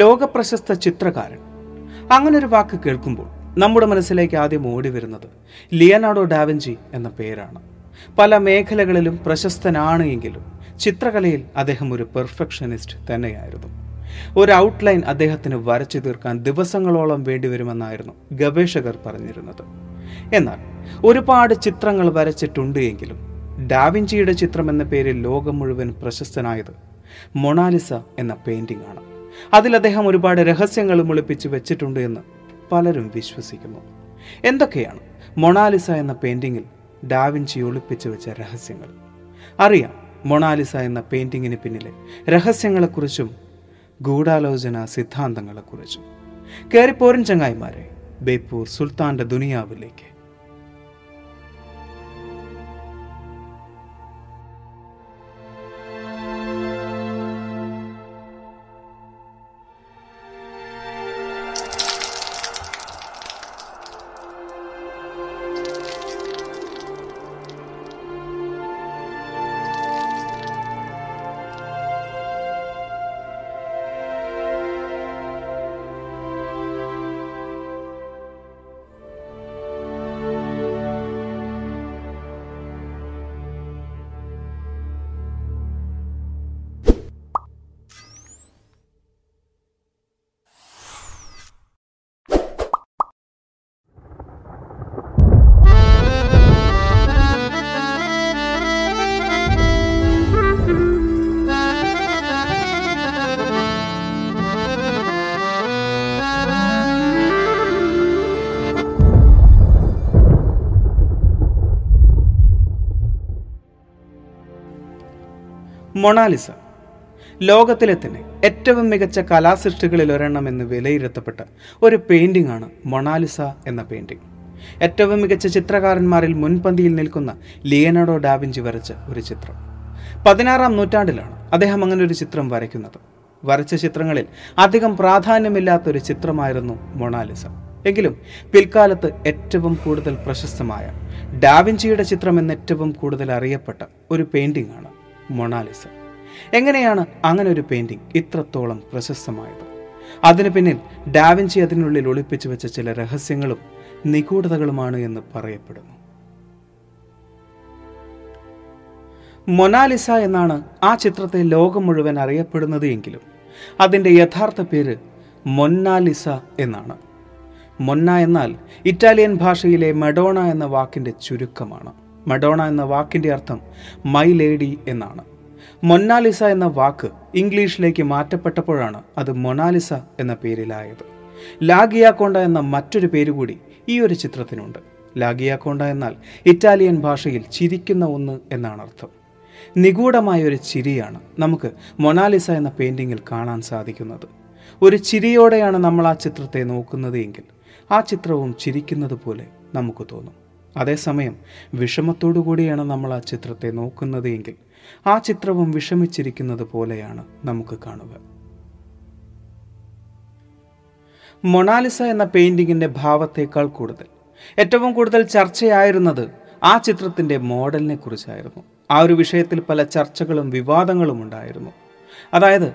ലോകപ്രശസ്ത ചിത്രകാരൻ, അങ്ങനൊരു വാക്ക് കേൾക്കുമ്പോൾ നമ്മുടെ മനസ്സിലേക്ക് ആദ്യം ഓടി വരുന്നത് ലിയനാർഡോ ഡാവിഞ്ചി എന്ന പേരാണ്. പല മേഖലകളിലും പ്രശസ്തനാണ് എങ്കിലും ചിത്രകലയിൽ അദ്ദേഹം ഒരു പെർഫെക്ഷനിസ്റ്റ് തന്നെയായിരുന്നു. ഒരു ഔട്ട്ലൈൻ അദ്ദേഹത്തിന് വരച്ചു തീർക്കാൻ ദിവസങ്ങളോളം വേണ്ടിവരുമെന്നായിരുന്നു ഗവേഷകർ പറഞ്ഞിരുന്നത്. എന്നാൽ ഒരുപാട് ചിത്രങ്ങൾ വരച്ചിട്ടുണ്ട് എങ്കിലും ഡാവിഞ്ചിയുടെ ചിത്രം എന്ന പേരിൽ ലോകം മുഴുവൻ പ്രശസ്തനായത് മൊണാലിസ എന്ന പെയിൻറിംഗ് ആണ്. അതിൽ അദ്ദേഹം ഒരുപാട് രഹസ്യങ്ങൾ മുളിപ്പിച്ച് വെച്ചിട്ടുണ്ട് എന്ന് പലരും വിശ്വസിക്കുന്നു. എന്തൊക്കെയാണ് മൊണാലിസ എന്ന പെയിൻറിങ്ങിൽ ഡാവിഞ്ചി ഒളിപ്പിച്ച് വെച്ച രഹസ്യങ്ങൾ? അറിയാം, മൊണാലിസ എന്ന പെയിൻറിങ്ങിന് പിന്നിലെ രഹസ്യങ്ങളെക്കുറിച്ചും ഗൂഢാലോചന സിദ്ധാന്തങ്ങളെക്കുറിച്ചും. കയറിപ്പോരൻ ചങ്ങായിമാരെ, ബേപ്പൂർ സുൽത്താൻ്റെ ദുനിയാവിലേക്ക്. മൊണാലിസ ലോകത്തിലെ തന്നെ ഏറ്റവും മികച്ച കലാസൃഷ്ടികളിൽ ഒരെണ്ണം എന്ന് വിലയിരുത്തപ്പെട്ട ഒരു പെയിൻറിംഗ് ആണ് മൊണാലിസ എന്ന പെയിൻറിംഗ്. ഏറ്റവും മികച്ച ചിത്രകാരന്മാരിൽ മുൻപന്തിയിൽ നിൽക്കുന്ന ലിയനാർഡോ ഡാവിഞ്ചി വരച്ച ഒരു ചിത്രം. 16-ാം നൂറ്റാണ്ടിലാണ് അദ്ദേഹം അങ്ങനെ ഒരു ചിത്രം വരയ്ക്കുന്നത്. വരച്ച ചിത്രങ്ങളിൽ അധികം പ്രാധാന്യമില്ലാത്തൊരു ചിത്രമായിരുന്നു മൊണാലിസ. എങ്കിലും പിൽക്കാലത്ത് ഏറ്റവും കൂടുതൽ പ്രശസ്തമായ ഡാവിഞ്ചിയുടെ ചിത്രം എന്ന് ഏറ്റവും കൂടുതൽ അറിയപ്പെട്ട ഒരു പെയിൻറിംഗ് ആണ് മൊണാലിസ. എങ്ങനെയാണ് അങ്ങനെ ഒരു പെയിൻറിംഗ് ഇത്രത്തോളം പ്രശസ്തമായത്? അതിനു പിന്നിൽ ഡാവിഞ്ചി അതിനുള്ളിൽ ഒളിപ്പിച്ചു വെച്ച ചില രഹസ്യങ്ങളും നിഗൂഢതകളുമാണ് എന്ന് പറയപ്പെടുന്നു. മൊണാലിസ എന്നാണ് ആ ചിത്രത്തെ ലോകം മുഴുവൻ അറിയപ്പെടുന്നത് എങ്കിലും അതിൻ്റെ യഥാർത്ഥ പേര് മൊന്നാലിസ എന്നാണ്. മൊന്ന എന്നാൽ ഇറ്റാലിയൻ ഭാഷയിലെ മഡോണ എന്ന വാക്കിൻ്റെ ചുരുക്കമാണ്. മഡോണ എന്ന വാക്കിൻ്റെ അർത്ഥം മൈ ലേഡി എന്നാണ്. മൊന്നാലിസ എന്ന വാക്ക് ഇംഗ്ലീഷിലേക്ക് മാറ്റപ്പെട്ടപ്പോഴാണ് അത് മൊണാലിസ എന്ന പേരിലായത്. ലാഗിയാകോണ്ട എന്ന മറ്റൊരു പേര് കൂടി ഈ ഒരു ചിത്രത്തിനുണ്ട്. ലാഗിയാകോണ്ട എന്നാൽ ഇറ്റാലിയൻ ഭാഷയിൽ ചിരിക്കുന്ന ഒന്ന് എന്നാണ് അർത്ഥം. നിഗൂഢമായൊരു ചിരിയാണ് നമുക്ക് മൊണാലിസ എന്ന പെയിൻറിങ്ങിൽ കാണാൻ സാധിക്കുന്നത്. ഒരു ചിരിയോടെയാണ് നമ്മൾ ആ ചിത്രത്തെ നോക്കുന്നത് എങ്കിൽ ആ ചിത്രവും ചിരിക്കുന്നത് പോലെ നമുക്ക് തോന്നും. അതേസമയം വിഷമത്തോടു കൂടിയാണ് നമ്മൾ ആ ചിത്രത്തെ നോക്കുന്നത് എങ്കിൽ ആ ചിത്രവും വിഷമിച്ചിരിക്കുന്നത് പോലെയാണ് നമുക്ക് കാണുക. മൊണാലിസ എന്ന പെയിൻറിങ്ങിൻ്റെ ഭാവത്തേക്കാൾ കൂടുതൽ ഏറ്റവും കൂടുതൽ ചർച്ചയായിരുന്നത് ആ ചിത്രത്തിൻ്റെ മോഡലിനെ കുറിച്ചായിരുന്നു. ആ ഒരു വിഷയത്തിൽ പല ചർച്ചകളും വിവാദങ്ങളും ഉണ്ടായിരുന്നു. അതായത്,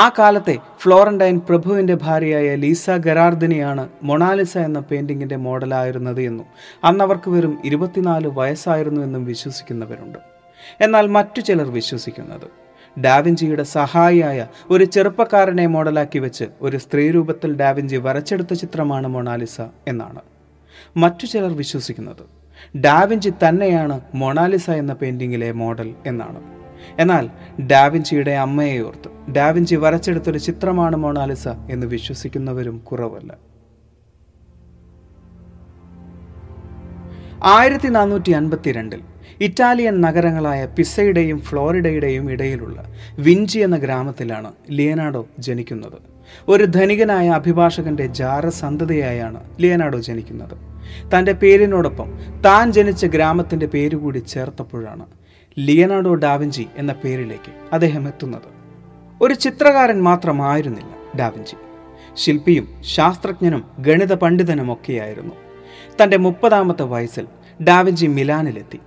ആ കാലത്തെ ഫ്ലോറന്റൈൻ പ്രഭുവിൻ്റെ ഭാര്യയായ ലിസ ഗെരാർദിനിയാണ് മൊണാലിസ എന്ന പെയിൻറിങ്ങിൻ്റെ മോഡലായിരുന്നത് എന്നും അന്നവർക്ക് വെറും 24 വയസ്സായിരുന്നു എന്നും വിശ്വസിക്കുന്നവരുണ്ട്. എന്നാൽ മറ്റു ചിലർ വിശ്വസിക്കുന്നത് ഡാവിഞ്ചിയുടെ സഹായിയായ ഒരു ചെറുപ്പക്കാരനെ മോഡലാക്കി വെച്ച് ഒരു സ്ത്രീരൂപത്തിൽ ഡാവിഞ്ചി വരച്ചെടുത്ത ചിത്രമാണ് മൊണാലിസ എന്നാണ്. മറ്റു ചിലർ വിശ്വസിക്കുന്നത് ഡാവിഞ്ചി തന്നെയാണ് മൊണാലിസ എന്ന പെയിൻറിങ്ങിലെ മോഡൽ എന്നാണ്. എന്നാൽ ഡാവിഞ്ചിയുടെ അമ്മയെ ഓർത്ത് ഡാവിഞ്ചി വരച്ചെടുത്തൊരു ചിത്രമാണ് മൊണാലിസ എന്ന് വിശ്വസിക്കുന്നവരും കുറവല്ല. 1452 ഇറ്റാലിയൻ നഗരങ്ങളായ പിസയുടെയും ഫ്ലോറിഡയുടെയും ഇടയിലുള്ള വിഞ്ചി എന്ന ഗ്രാമത്തിലാണ് ലിയനാർഡോ ജനിക്കുന്നത്. ഒരു ധനികനായ അഭിഭാഷകന്റെ ജാരസന്തതിയായാണ് ലിയനാർഡോ ജനിക്കുന്നത്. തൻ്റെ പേരിനോടൊപ്പം താൻ ജനിച്ച ഗ്രാമത്തിൻ്റെ പേരുകൂടി ചേർത്തപ്പോഴാണ് ലിയനാർഡോ ഡാവിഞ്ചി എന്ന പേരിലേക്ക് അദ്ദേഹം എത്തുന്നത്. ഒരു ചിത്രകാരൻ മാത്രമായിരുന്നില്ല ഡാവിഞ്ചി, ശില്പിയും ശാസ്ത്രജ്ഞനും ഗണിത പണ്ഡിതനും ഒക്കെയായിരുന്നു. തൻ്റെ 30ാമത്തെ വയസ്സിൽ ഡാവിഞ്ചി മിലാനിലെത്തി.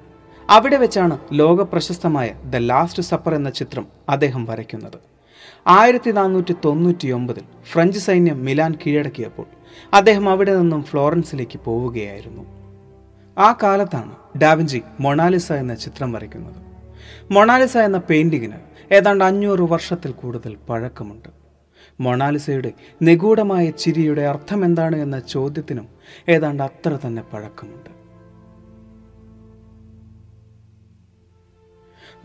അവിടെ വെച്ചാണ് ലോകപ്രശസ്തമായ ദ ലാസ്റ്റ് സപ്പർ എന്ന ചിത്രം അദ്ദേഹം വരയ്ക്കുന്നത്. 1499 ഫ്രഞ്ച് സൈന്യം മിലാൻ കീഴടക്കിയപ്പോൾ അദ്ദേഹം അവിടെ നിന്നും ഫ്ലോറൻസിലേക്ക് പോവുകയായിരുന്നു. ആ കാലത്താണ് ഡാവിഞ്ചി മൊണാലിസ എന്ന ചിത്രം വരയ്ക്കുന്നത്. മൊണാലിസ എന്ന പെയിൻറിങ്ങിന് ഏതാണ്ട് 500 വർഷത്തിൽ കൂടുതൽ പഴക്കമുണ്ട്. മൊണാലിസയുടെ നിഗൂഢമായ ചിരിയുടെ അർത്ഥം എന്താണ് എന്ന ചോദ്യത്തിനും ഏതാണ്ട് അത്ര തന്നെ പഴക്കമുണ്ട്.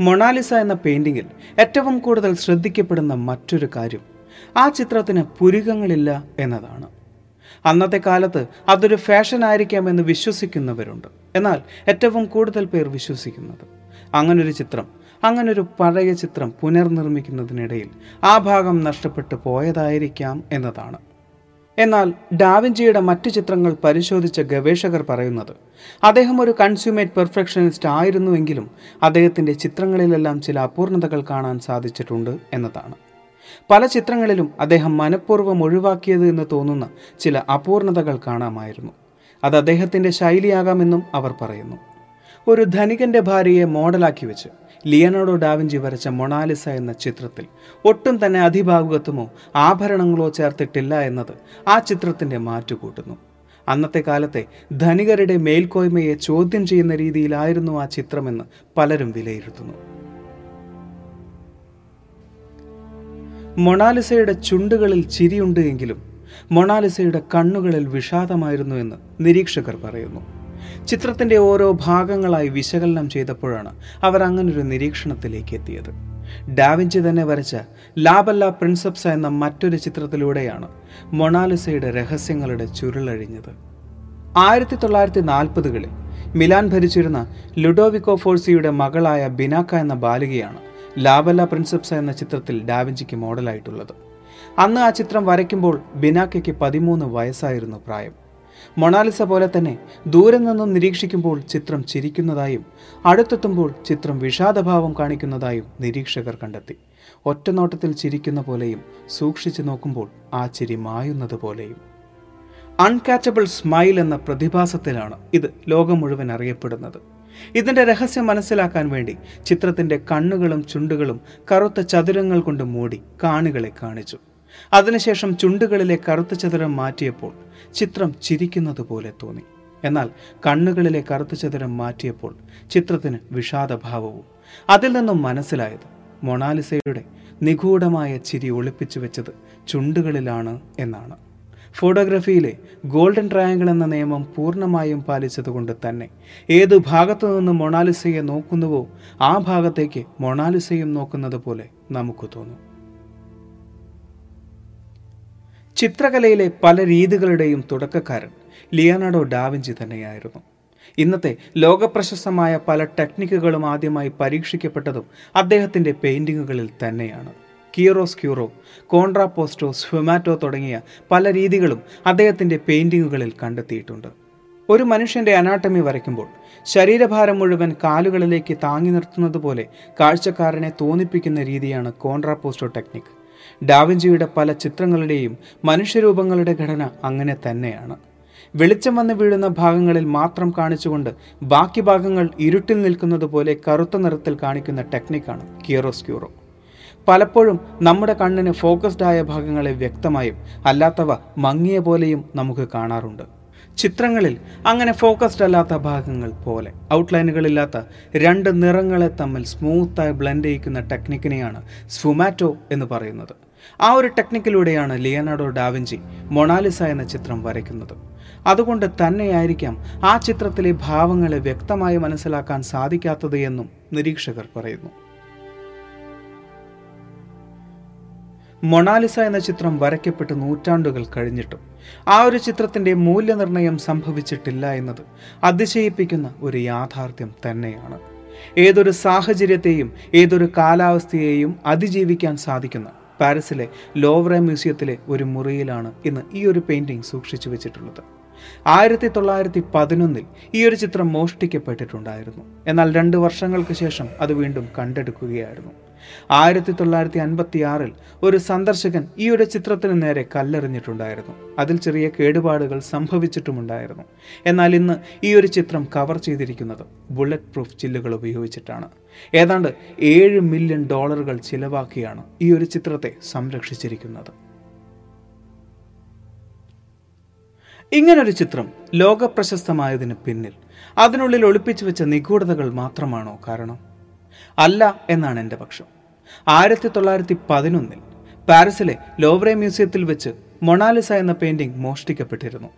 മൊണാലിസ എന്ന പെയിൻറിങ്ങിൽ ഏറ്റവും കൂടുതൽ ശ്രദ്ധിക്കപ്പെടുന്ന മറ്റൊരു കാര്യം ആ ചിത്രത്തിന് പുരികങ്ങളില്ല എന്നതാണ്. അന്നത്തെ കാലത്ത് അതൊരു ഫാഷനായിരിക്കാമെന്ന് വിശ്വസിക്കുന്നവരുണ്ട്. എന്നാൽ ഏറ്റവും കൂടുതൽ പേർ വിശ്വസിക്കുന്നത് അങ്ങനൊരു പഴയ ചിത്രം പുനർനിർമ്മിക്കുന്നതിനിടയിൽ ആ ഭാഗം നഷ്ടപ്പെട്ടു പോയതായിരിക്കാം എന്നതാണ്. എന്നാൽ ഡാവിഞ്ചിയുടെ മറ്റ് ചിത്രങ്ങൾ പരിശോധിച്ച ഗവേഷകർ പറയുന്നത് അദ്ദേഹം ഒരു കൺസ്യൂമേറ്റ് പെർഫെക്ഷനിസ്റ്റ് ആയിരുന്നുവെങ്കിലും അദ്ദേഹത്തിൻ്റെ ചിത്രങ്ങളിലെല്ലാം ചില അപൂർണതകൾ കാണാൻ സാധിച്ചിട്ടുണ്ട് എന്നതാണ്. പല ചിത്രങ്ങളിലും അദ്ദേഹം മനഃപൂർവ്വം ഒഴിവാക്കിയത് എന്ന് തോന്നുന്ന ചില അപൂർണതകൾ കാണാമായിരുന്നു. അത് അദ്ദേഹത്തിൻ്റെ ശൈലിയാകാമെന്നും അവർ പറയുന്നു. ഒരു ധനികൻ്റെ ഭാര്യയെ മോഡലാക്കി വെച്ച് ലിയനാർഡോ ഡാവിഞ്ചി വരച്ച മൊണാലിസ എന്ന ചിത്രത്തിൽ ഒട്ടും തന്നെ അതിഭാവുകത്വമോ ആഭരണങ്ങളോ ചേർത്തിട്ടില്ല എന്നത് ആ ചിത്രത്തിൻ്റെ മാറ്റുകൂട്ടുന്നു. അന്നത്തെ കാലത്തെ ധനികരുടെ മേൽക്കോയ്മയെ ചോദ്യം ചെയ്യുന്ന രീതിയിലായിരുന്നു ആ ചിത്രമെന്ന് പലരും വിലയിരുത്തുന്നു. മൊണാലിസയുടെ ചുണ്ടുകളിൽ ചിരിയുണ്ട് എങ്കിലും മൊണാലിസയുടെ കണ്ണുകളിൽ വിഷാദമായിരുന്നു എന്ന് നിരീക്ഷകർ പറയുന്നു. ചിത്രത്തിൻ്റെ ഓരോ ഭാഗങ്ങളായി വിശകലനം ചെയ്തപ്പോഴാണ് അവർ അങ്ങനൊരു നിരീക്ഷണത്തിലേക്ക് എത്തിയത്. ഡാവിഞ്ചി തന്നെ വരച്ച ലാബല പ്രിൻസെപ്സ എന്ന മറ്റൊരു ചിത്രത്തിലൂടെയാണ് മൊണാലിസയുടെ രഹസ്യങ്ങളുടെ ചുരുളഴിഞ്ഞത്. 1940കളിൽ മിലാൻ ഭരിച്ചിരുന്ന ലുഡോവിക്കോ ഫോഴ്സിയുടെ മകളായ ബിനാക്ക എന്ന ബാലികയാണ് ലാബല പ്രിൻസെപ്സ എന്ന ചിത്രത്തിൽ ഡാവിഞ്ചിക്ക് മോഡലായിട്ടുള്ളത്. അന്ന് ആ ചിത്രം വരയ്ക്കുമ്പോൾ ബിനാക്കയ്ക്ക് 13 വയസ്സായിരുന്നു പ്രായം. മൊണാലിസ പോലെ തന്നെ ദൂരെ നിന്നും നിരീക്ഷിക്കുമ്പോൾ ചിത്രം ചിരിക്കുന്നതായും അടുത്തെത്തുമ്പോൾ ചിത്രം വിഷാദഭാവം കാണിക്കുന്നതായും നിരീക്ഷകർ കണ്ടെത്തി. ഒറ്റനോട്ടത്തിൽ ചിരിക്കുന്ന പോലെയും സൂക്ഷിച്ചു നോക്കുമ്പോൾ ആ ചിരി മായുന്നത് പോലെയും. അൺകാച്ചബിൾ സ്മൈൽ എന്ന പ്രതിഭാസത്തിലാണ് ഇത് ലോകം മുഴുവൻ അറിയപ്പെടുന്നത്. ഇതിൻ്റെ രഹസ്യം മനസ്സിലാക്കാൻ വേണ്ടി ചിത്രത്തിൻ്റെ കണ്ണുകളും ചുണ്ടുകളും കറുത്ത ചതുരങ്ങൾ കൊണ്ട് മൂടി കാണികളെ കാണിച്ചു. അതിനുശേഷം ചുണ്ടുകളിലെ കറുത്ത ചതുരം മാറ്റിയപ്പോൾ ചിത്രം ചിരിക്കുന്നത് പോലെ തോന്നി. എന്നാൽ കണ്ണുകളിലെ കറുത്ത ചതുരം മാറ്റിയപ്പോൾ ചിത്രത്തിന് വിഷാദഭാവവും. അതിൽ നിന്നും മനസ്സിലായത് മൊണാലിസയുടെ നിഗൂഢമായ ചിരി ഒളിപ്പിച്ചു വെച്ചത് ചുണ്ടുകളിലാണ് എന്നാണ്. ഫോട്ടോഗ്രാഫിയിലെ ഗോൾഡൻ ട്രയാങ്കിൾ എന്ന നിയമം പൂർണ്ണമായും പാലിച്ചതുകൊണ്ട് തന്നെ ഏതു ഭാഗത്തു നിന്ന് മൊണാലിസയെ നോക്കുന്നുവോ ആ ഭാഗത്തേക്ക് മൊണാലിസയും നോക്കുന്നത് പോലെ നമുക്ക് തോന്നും. ചിത്രകലയിലെ പല രീതികളുടെയും തുടക്കക്കാരൻ ലിയനാർഡോ ഡാവിഞ്ചി തന്നെയായിരുന്നു. ഇന്നത്തെ ലോകപ്രശസ്തമായ പല ടെക്നിക്കുകളും ആദ്യമായി പരീക്ഷിക്കപ്പെട്ടതും അദ്ദേഹത്തിൻ്റെ പെയിൻറിങ്ങുകളിൽ തന്നെയാണ്. കിയറോസ്ക്യൂറോ, കോൺട്രാപോസ്റ്റോ, സ്ഫുമാറ്റോ തുടങ്ങിയ പല രീതികളും അദ്ദേഹത്തിൻ്റെ പെയിൻറിങ്ങുകളിൽ കണ്ടെത്തിയിട്ടുണ്ട്. ഒരു മനുഷ്യൻ്റെ അനാട്ടമി വരയ്ക്കുമ്പോൾ ശരീരഭാരം മുഴുവൻ കാലുകളിലേക്ക് താങ്ങി നിർത്തുന്നത് പോലെ കാഴ്ചക്കാരനെ തോന്നിപ്പിക്കുന്ന രീതിയാണ് കോൺട്രാപോസ്റ്റോ ടെക്നിക്ക്. ഡാവിഞ്ചിയുടെ പല ചിത്രങ്ങളുടെയും മനുഷ്യരൂപങ്ങളുടെ ഘടന അങ്ങനെ തന്നെയാണ്. വെളിച്ചം വന്ന് വീഴുന്ന ഭാഗങ്ങളിൽ മാത്രം കാണിച്ചുകൊണ്ട് ബാക്കി ഭാഗങ്ങൾ ഇരുട്ടിൽ നിൽക്കുന്നത് പോലെ കറുത്ത നിറത്തിൽ കാണിക്കുന്ന ടെക്നിക്കാണ് കിയറോസ്ക്യൂറോ. പലപ്പോഴും നമ്മുടെ കണ്ണിന് ഫോക്കസ്ഡ് ആയ ഭാഗങ്ങളെ വ്യക്തമായും അല്ലാത്തവ മങ്ങിയ പോലെയും നമുക്ക് കാണാറുണ്ട്. ചിത്രങ്ങളിൽ അങ്ങനെ ഫോക്കസ്ഡ് അല്ലാത്ത ഭാഗങ്ങൾ പോലെ ഔട്ട്ലൈനുകളില്ലാത്ത രണ്ട് നിറങ്ങളെ തമ്മിൽ സ്മൂത്തായി ബ്ലെൻഡ് ചെയ്യിക്കുന്ന ടെക്നിക്കിനെയാണ് സ്ഫുമാറ്റോ എന്ന് പറയുന്നത്. ആ ഒരു ടെക്നിക്കിലൂടെയാണ് ലിയനാർഡോ ഡാവിഞ്ചി മൊണാലിസ എന്ന ചിത്രം വരയ്ക്കുന്നത്. അതുകൊണ്ട് തന്നെയായിരിക്കാം ആ ചിത്രത്തിലെ ഭാവങ്ങളെ വ്യക്തമായി മനസ്സിലാക്കാൻ സാധിക്കാത്തത് എന്നും നിരീക്ഷകർ പറയുന്നു. മൊണാലിസ എന്ന ചിത്രം വരയ്ക്കപ്പെട്ട് നൂറ്റാണ്ടുകൾ കഴിഞ്ഞിട്ടും ആ ഒരു ചിത്രത്തിൻ്റെ മൂല്യനിർണ്ണയം സംഭവിച്ചിട്ടില്ല എന്നത് അതിശയിപ്പിക്കുന്ന ഒരു യാഥാർത്ഥ്യം തന്നെയാണ്. ഏതൊരു സാഹചര്യത്തെയും ഏതൊരു കാലാവസ്ഥയെയും അതിജീവിക്കാൻ സാധിക്കുന്ന പാരീസിലെ ലുവ്ർ മ്യൂസിയത്തിലെ ഒരു മുറിയിലാണ് ഇന്ന് ഈ ഒരു പെയിൻറ്റിംഗ് സൂക്ഷിച്ചു വെച്ചിട്ടുള്ളത്. 1911 ഈ ഒരു ചിത്രം മോഷ്ടിക്കപ്പെട്ടിട്ടുണ്ടായിരുന്നു. എന്നാൽ 2 വർഷങ്ങൾക്ക് ശേഷം അത് വീണ്ടും കണ്ടെടുക്കുകയായിരുന്നു. 1956 ഒരു സന്ദർശകൻ ഈ ഒരു ചിത്രത്തിന് നേരെ കല്ലെറിഞ്ഞിട്ടുണ്ടായിരുന്നു. അതിൽ ചെറിയ കേടുപാടുകൾ സംഭവിച്ചിട്ടുമുണ്ടായിരുന്നു. എന്നാൽ ഇന്ന് ഈ ഒരു ചിത്രം കവർ ചെയ്തിരിക്കുന്നത് ബുള്ളറ്റ് പ്രൂഫ് ചില്ലുകൾ ഉപയോഗിച്ചിട്ടാണ്. ഏതാണ്ട് $7 മില്യൺ ചിലവാക്കിയാണ് ഈ ഒരു ചിത്രത്തെ സംരക്ഷിച്ചിരിക്കുന്നത്. ഇങ്ങനൊരു ചിത്രം ലോകപ്രശസ്തമായതിന് പിന്നിൽ അതിനുള്ളിൽ ഒളിപ്പിച്ചു വെച്ച നിഗൂഢതകൾ മാത്രമാണോ കാരണം? അല്ല എന്നാണ് എൻ്റെ പക്ഷം. 1911 പാരീസിലെ ലുവ്ർ മ്യൂസിയത്തിൽ വെച്ച് മൊണാലിസ എന്ന പെയിൻറ്റിംഗ് മോഷ്ടിക്കപ്പെട്ടിരുന്നു.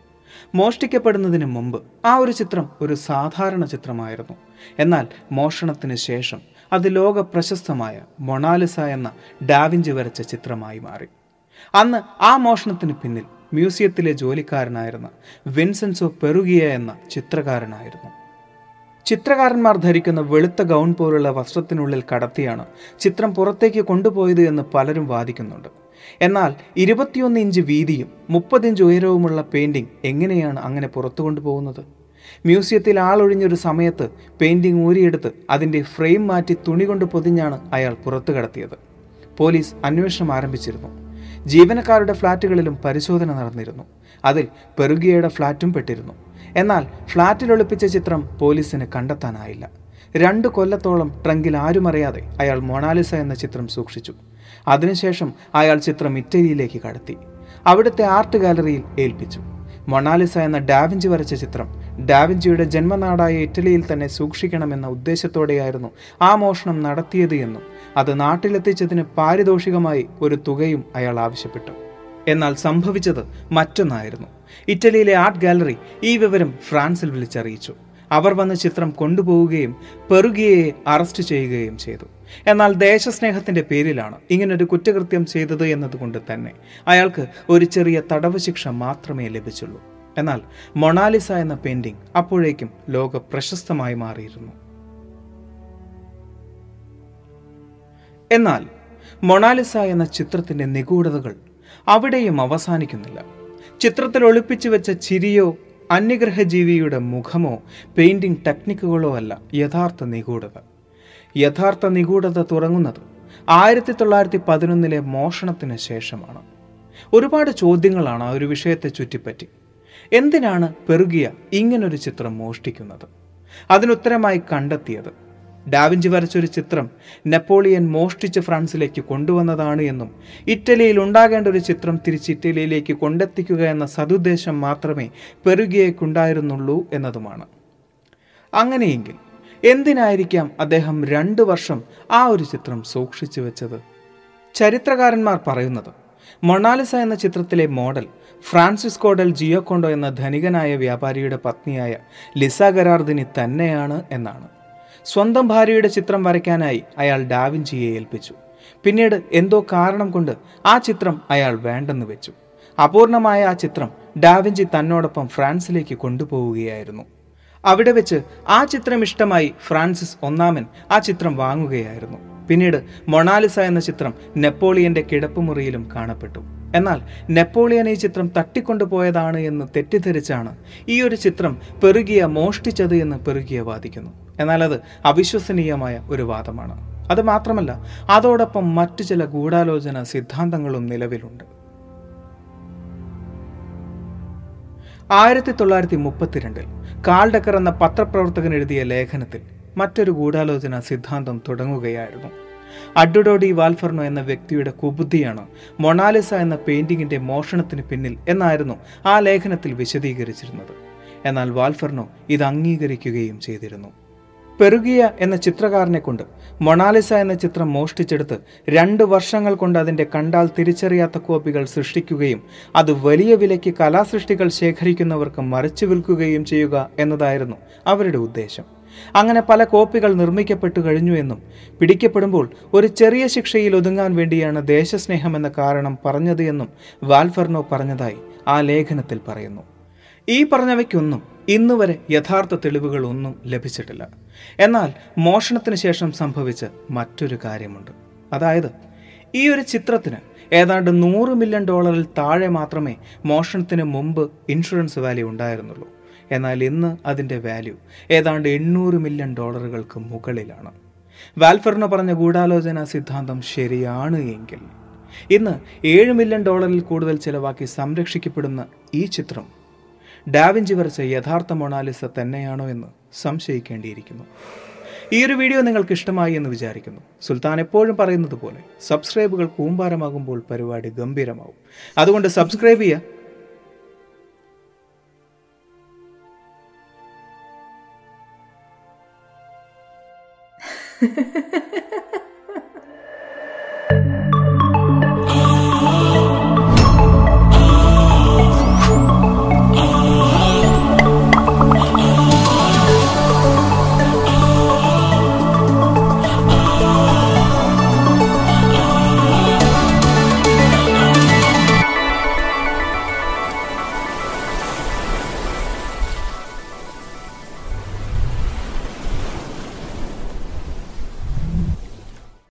മോഷ്ടിക്കപ്പെടുന്നതിന് മുമ്പ് ആ ഒരു ചിത്രം ഒരു സാധാരണ ചിത്രമായിരുന്നു. എന്നാൽ മോഷണത്തിന് ശേഷം അത് ലോക പ്രശസ്തമായ മൊണാലിസ എന്ന ഡാവിഞ്ചി വരച്ച ചിത്രമായി മാറി. അന്ന് ആ മോഷണത്തിന് പിന്നിൽ മ്യൂസിയത്തിലെ ജോലിക്കാരനായിരുന്ന വിൻസെൻസോ പെറുജിയ എന്ന ചിത്രകാരനായിരുന്നു. ചിത്രകാരന്മാർ ധരിക്കുന്ന വെളുത്ത ഗൗൺ പോലുള്ള വസ്ത്രത്തിനുള്ളിൽ കടത്തിയാണ് ചിത്രം പുറത്തേക്ക് കൊണ്ടുപോയത് എന്ന് പലരും വാദിക്കുന്നുണ്ട്. എന്നാൽ 21 ഇഞ്ച് വീതിയും 30 ഇഞ്ച് ഉയരവുമുള്ള പെയിൻറ്റിംഗ് എങ്ങനെയാണ് അങ്ങനെ പുറത്തു കൊണ്ടുപോകുന്നത്? മ്യൂസിയത്തിൽ ആളൊഴിഞ്ഞൊരു സമയത്ത് പെയിൻറ്റിംഗ് ഊരിയെടുത്ത് അതിൻ്റെ ഫ്രെയിം മാറ്റി തുണി കൊണ്ട് പൊതിഞ്ഞാണ് അയാൾ പുറത്തു കടത്തിയത്. പോലീസ് അന്വേഷണം ആരംഭിച്ചിരുന്നു. ജീവനക്കാരുടെ ഫ്ളാറ്റുകളിലും പരിശോധന നടന്നിരുന്നു. അതിൽ പെറുജിയയുടെ ഫ്ളാറ്റും പെട്ടിരുന്നു. എന്നാൽ ഫ്ളാറ്റിൽ ഒളിപ്പിച്ച ചിത്രം പോലീസിന് കണ്ടെത്താനായില്ല. 2 കൊല്ലത്തോളം ട്രങ്കിൽ ആരുമറിയാതെ അയാൾ മൊണാലിസ എന്ന ചിത്രം സൂക്ഷിച്ചു. അതിനുശേഷം അയാൾ ചിത്രം ഇറ്റലിയിലേക്ക് കടത്തി അവിടുത്തെ ആർട്ട് ഗാലറിയിൽ ഏൽപ്പിച്ചു. മൊണാലിസ എന്ന ഡാവിഞ്ചി വരച്ച ചിത്രം ഡാവിഞ്ചിയുടെ ജന്മനാടായ ഇറ്റലിയിൽ തന്നെ സൂക്ഷിക്കണമെന്ന ഉദ്ദേശത്തോടെയായിരുന്നു ആ മോഷണം നടത്തിയത് എന്നും അത് നാട്ടിലെത്തിച്ചതിന് പാരിതോഷികമായി ഒരു തുകയും അയാൾ ആവശ്യപ്പെട്ടു. എന്നാൽ സംഭവിച്ചത് മറ്റൊന്നായിരുന്നു. ഇറ്റലിയിലെ ആർട്ട് ഗാലറി ഈ വിവരം ഫ്രാൻസിൽ വിളിച്ചറിയിച്ചു. അവർ വന്ന ചിത്രം കൊണ്ടുപോവുകയും പെറുജിയയെ അറസ്റ്റ് ചെയ്യുകയും ചെയ്തു. എന്നാൽ ദേശസ്നേഹത്തിൻ്റെ പേരിലാണ് ഇങ്ങനൊരു കുറ്റകൃത്യം ചെയ്തത് എന്നതുകൊണ്ട് തന്നെ അയാൾക്ക് ഒരു ചെറിയ തടവ് ശിക്ഷ മാത്രമേ ലഭിച്ചുള്ളൂ. എന്നാൽ മൊണാലിസ എന്ന പെയിൻറ്റിംഗ് അപ്പോഴേക്കും ലോക പ്രശസ്തമായി മാറിയിരുന്നു. എന്നാൽ മൊണാലിസ എന്ന ചിത്രത്തിൻ്റെ നിഗൂഢതകൾ അവിടെയും അവസാനിക്കുന്നില്ല. ചിത്രത്തിൽ ഒളിപ്പിച്ചു വെച്ച ചിരിയോ അന്യഗ്രഹജീവിയുടെ മുഖമോ പെയിൻറ്റിംഗ് ടെക്നിക്കുകളോ അല്ല യഥാർത്ഥ നിഗൂഢത. യഥാർത്ഥ നിഗൂഢത തുടങ്ങുന്നത് 1911 മോഷണത്തിന് ശേഷമാണ്. ഒരുപാട് ചോദ്യങ്ങളാണ് ആ ഒരു വിഷയത്തെ ചുറ്റിപ്പറ്റി. എന്തിനാണ് പെറുജിയ ഇങ്ങനൊരു ചിത്രം മോഷ്ടിക്കുന്നത്? അതിനുത്തരമായി കണ്ടെത്തിയത് ഡാവിഞ്ചി വരച്ചൊരു ചിത്രം നെപ്പോളിയൻ മോഷ്ടിച്ച് ഫ്രാൻസിലേക്ക് കൊണ്ടുവന്നതാണ് എന്നും ഇറ്റലിയിൽ ഉണ്ടാകേണ്ട ഒരു ചിത്രം തിരിച്ച് ഇറ്റലിയിലേക്ക് കൊണ്ടെത്തിക്കുക എന്ന സദുദ്ദേശം മാത്രമേ പെറുജിയയ്ക്കുണ്ടായിരുന്നുള്ളൂ എന്നതുമാണ്. അങ്ങനെയെങ്കിൽ എന്തിനായിരിക്കാം അദ്ദേഹം 2 വർഷം ആ ഒരു ചിത്രം സൂക്ഷിച്ചു വെച്ചത്? ചരിത്രകാരന്മാർ പറയുന്നത് മൊണാലിസ എന്ന ചിത്രത്തിലെ മോഡൽ ഫ്രാൻസിസ്കോ ഡൽ ജിയോകോണ്ടോ എന്ന ധനികനായ വ്യാപാരിയുടെ പത്നിയായ ലിസ ഗെരാർദിനി തന്നെയാണ് എന്നാണ്. സ്വന്തം ഭാര്യയുടെ ചിത്രം വരയ്ക്കാനായി അയാൾ ഡാവിഞ്ചിയെ ഏൽപ്പിച്ചു. പിന്നീട് എന്തോ കാരണം കൊണ്ട് ആ ചിത്രം അയാൾ വേണ്ടെന്ന് വെച്ചു. അപൂർണമായ ആ ചിത്രം ഡാവിഞ്ചി തന്നോടൊപ്പം ഫ്രാൻസിലേക്ക് കൊണ്ടുപോവുകയായിരുന്നു. അവിടെ വെച്ച് ആ ചിത്രം ഇഷ്ടമായി ഫ്രാൻസിസ് ഒന്നാമൻ ആ ചിത്രം വാങ്ങുകയായിരുന്നു. പിന്നീട് മൊണാലിസ എന്ന ചിത്രം നെപ്പോളിയൻ്റെ കിടപ്പുമുറിയിലും കാണപ്പെട്ടു. എന്നാൽ നെപ്പോളിയൻ ഈ ചിത്രം തട്ടിക്കൊണ്ടുപോയതാണ് എന്ന് തെറ്റിദ്ധരിച്ചാണ് ഈ ഒരു ചിത്രം പെറുജിയ മോഷ്ടിച്ചത് എന്ന് പെറുജിയ വാദിക്കുന്നു. എന്നാൽ അത് അവിശ്വസനീയമായ ഒരു വാദമാണ്. അത് മാത്രമല്ല, അതോടൊപ്പം മറ്റു ചില ഗൂഢാലോചന സിദ്ധാന്തങ്ങളും നിലവിലുണ്ട്. 1932 കാൽഡക്കർ എന്ന പത്രപ്രവർത്തകൻ എഴുതിയ ലേഖനത്തിൽ മറ്റൊരു ഗൂഢാലോചന സിദ്ധാന്തം തുടങ്ങുകയായിരുന്നു. അഡുഡോഡി വാൽഫർനോ എന്ന വ്യക്തിയുടെ കുബുദ്ധിയാണ് മൊണാലിസ എന്ന പെയിൻറ്റിങ്ങിൻ്റെ മോഷണത്തിന് പിന്നിൽ എന്നായിരുന്നു ആ ലേഖനത്തിൽ വിശദീകരിച്ചിരുന്നത്. എന്നാൽ വാൽഫർനോ ഇത് അംഗീകരിക്കുകയും ചെയ്തിരുന്നു. പെറുജിയ എന്ന ചിത്രകാരനെ കൊണ്ട് മൊണാലിസ എന്ന ചിത്രം മോഷ്ടിച്ചെടുത്ത് 2 വർഷങ്ങൾ കൊണ്ട് അതിൻ്റെ കണ്ടാൽ തിരിച്ചറിയാത്ത കോപ്പികൾ സൃഷ്ടിക്കുകയും അത് വലിയ വിലയ്ക്ക് കലാസൃഷ്ടികൾ ശേഖരിക്കുന്നവർക്ക് മറിച്ചു വിൽക്കുകയും ചെയ്യുക എന്നതായിരുന്നു അവരുടെ ഉദ്ദേശം. അങ്ങനെ പല കോപ്പികൾ നിർമ്മിക്കപ്പെട്ടു കഴിഞ്ഞുവെന്നും പിടിക്കപ്പെടുമ്പോൾ ഒരു ചെറിയ ശിക്ഷയിൽ ഒതുങ്ങാൻ വേണ്ടിയാണ് ദേശസ്നേഹമെന്ന കാരണം പറഞ്ഞത് എന്നും വാൽഫർനോ പറഞ്ഞതായി ആ ലേഖനത്തിൽ പറയുന്നു. ഈ പറഞ്ഞവയ്ക്കൊന്നും ഇന്നുവരെ യഥാർത്ഥ തെളിവുകളൊന്നും ലഭിച്ചിട്ടില്ല. എന്നാൽ മോഷണത്തിന് ശേഷം സംഭവിച്ച മറ്റൊരു കാര്യമുണ്ട്. അതായത് ഈ ഒരു ചിത്രത്തിന് ഏതാണ്ട് $100 മില്യൺ താഴെ മാത്രമേ മോഷണത്തിന് മുമ്പ് ഇൻഷുറൻസ് വാല്യൂ ഉണ്ടായിരുന്നുള്ളൂ. എന്നാൽ ഇന്ന് അതിൻ്റെ വാല്യൂ ഏതാണ്ട് $800 മില്യൺ മുകളിലാണ്. വാൽഫർനോ പറഞ്ഞ ഗൂഢാലോചന സിദ്ധാന്തം ശരിയാണ് എങ്കിൽ ഇന്ന് $7 മില്യൺ കൂടുതൽ ചിലവാക്കി സംരക്ഷിക്കപ്പെടുന്ന ഈ ചിത്രം ഡാവിഞ്ചി വരച്ച യഥാർത്ഥ മൊണാലിസ തന്നെയാണോ എന്ന് സംശയിക്കേണ്ടിയിരിക്കുന്നു. ഈ ഒരു വീഡിയോ നിങ്ങൾക്ക് ഇഷ്ടമായി എന്ന് വിചാരിക്കുന്നു. സുൽത്താൻ എപ്പോഴും പറയുന്നത് പോലെ സബ്സ്ക്രൈബുകൾ കൂമ്പാരമാകുമ്പോൾ പരിപാടി ഗംഭീരമാകും. അതുകൊണ്ട് സബ്സ്ക്രൈബ് ചെയ്യുക.